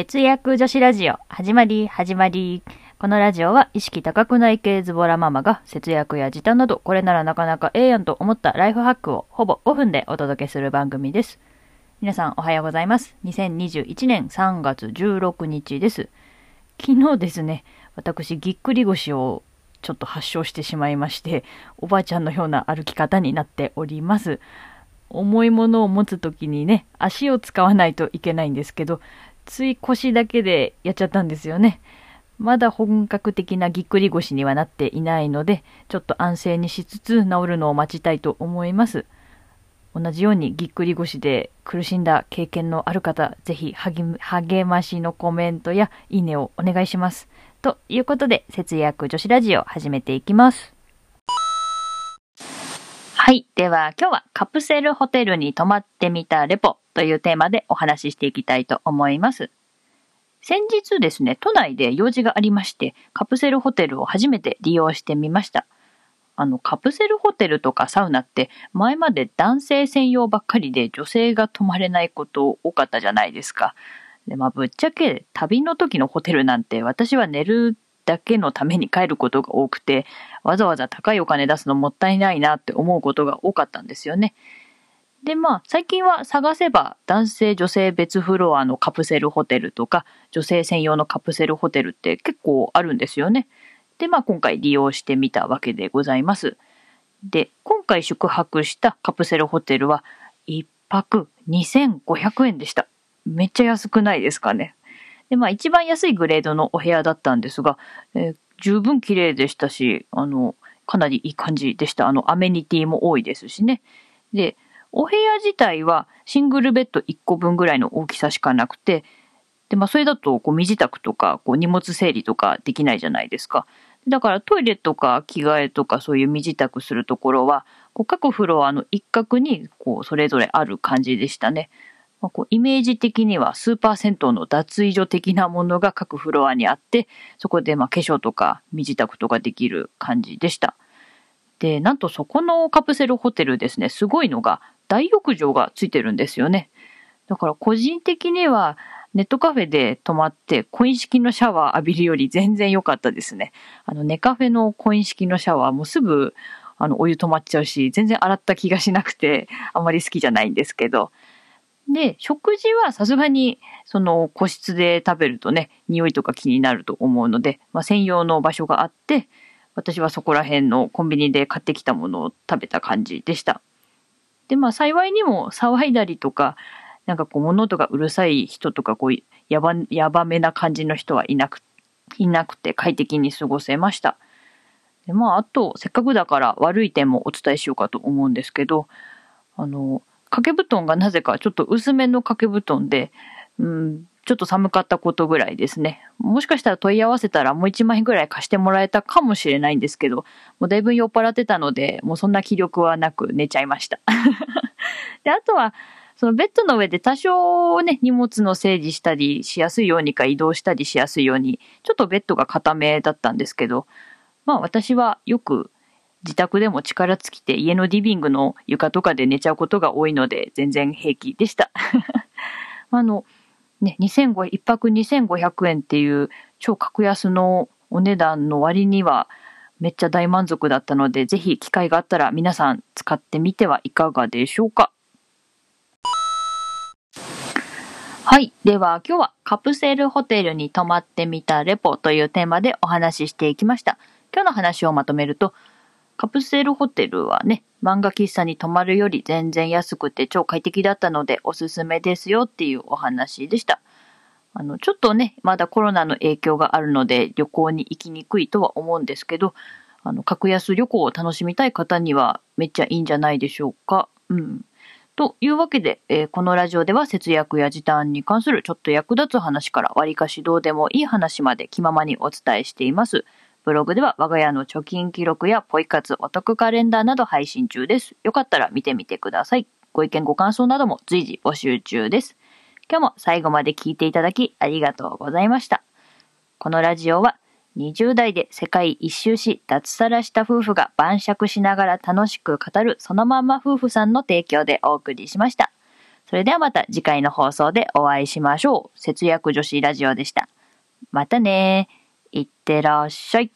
節約女子ラジオ始まり。このラジオは意識高くない系ズボラママが節約や時短などこれならなかなかええやんと思ったライフハックをほぼ5分でお届けする番組です。皆さんおはようございます。2021年3月16日です。昨日ですね、私ぎっくり腰をちょっと発症してしまいまして、おばあちゃんのような歩き方になっております。重いものを持つときにね、足を使わないといけないんですけど、つい腰だけでやっちゃったんですよね。まだ本格的なぎっくり腰にはなっていないので、ちょっと安静にしつつ治るのを待ちたいと思います。同じようにぎっくり腰で苦しんだ経験のある方、ぜひ励ましのコメントやいいねをお願いします。ということで、節約女子ラジオ始めていきます。はい、では今日はカプセルホテルに泊まってみたレポというテーマでお話ししていきたいと思います。先日ですね、都内で用事がありまして、カプセルホテルを初めて利用してみました。カプセルホテルとかサウナって前まで男性専用ばっかりで女性が泊まれないこと多かったじゃないですか。で、ぶっちゃけ旅の時のホテルなんて私は寝るだけのために帰ることが多くて、わざわざ高いお金出すのもったいないなって思うことが多かったんですよね。で、最近は探せば男性女性別フロアのカプセルホテルとか女性専用のカプセルホテルって結構あるんですよね。で、今回利用してみたわけでございます。で、今回宿泊したカプセルホテルは1泊2500円でした。めっちゃ安くないですかね。で、一番安いグレードのお部屋だったんですが、十分綺麗でしたし、かなりいい感じでした。アメニティも多いですしね。で、お部屋自体はシングルベッド1個分ぐらいの大きさしかなくて、で、それだと身支度とか荷物整理とかできないじゃないですか。だからトイレとか着替えとかそういう身支度するところは各フロアの一角にそれぞれある感じでしたね。イメージ的にはスーパー銭湯の脱衣所的なものが各フロアにあって、そこで化粧とか身支度とかできる感じでした。で、なんとそこのカプセルホテルですね、すごいのが大浴場がついてるんですよね。だから個人的にはネットカフェで泊まってコイン式のシャワー浴びるより全然良かったですね。ネカフェのコイン式のシャワーもすぐお湯止まっちゃうし、全然洗った気がしなくてあんまり好きじゃないんですけど。で、食事はさすがに個室で食べるとね、匂いとか気になると思うので、専用の場所があって、私はそこら辺のコンビニで買ってきたものを食べた感じでした。で、幸いにも騒いだりとか物音がうるさい人とかやばめな感じの人はいなくて快適に過ごせました。で、あとせっかくだから悪い点もお伝えしようかと思うんですけど、掛け布団がなぜかちょっと薄めの掛け布団で、ちょっと寒かったことぐらいですね。もしかしたら問い合わせたらもう1万円ぐらい貸してもらえたかもしれないんですけど、もうだいぶ酔っ払ってたので、もうそんな気力はなく寝ちゃいました。で、あとはベッドの上で多少ね、荷物の整理したりしやすいようにか移動したりしやすいように、ちょっとベッドが固めだったんですけど、私はよく自宅でも力尽きて家のリビングの床とかで寝ちゃうことが多いので、全然平気でした。1泊2500円っていう超格安のお値段の割にはめっちゃ大満足だったので、ぜひ機会があったら皆さん使ってみてはいかがでしょうか。はい。では今日はカプセルホテルに泊まってみたレポというテーマでお話ししていきました。今日の話をまとめると、カプセルホテルはね、漫画喫茶に泊まるより全然安くて超快適だったのでおすすめですよっていうお話でした。ちょっとね、まだコロナの影響があるので旅行に行きにくいとは思うんですけど、格安旅行を楽しみたい方にはめっちゃいいんじゃないでしょうか。というわけで、このラジオでは節約や時短に関するちょっと役立つ話からわりかしどうでもいい話まで気ままにお伝えしています。ブログでは我が家の貯金記録やポイ活お得カレンダーなど配信中です。よかったら見てみてください。ご意見ご感想なども随時募集中です。今日も最後まで聞いていただきありがとうございました。このラジオは20代で世界一周し脱サラした夫婦が晩酌しながら楽しく語るそのまんま夫婦さんの提供でお送りしました。それではまた次回の放送でお会いしましょう。節約女子ラジオでした。またね。いってらっしゃい。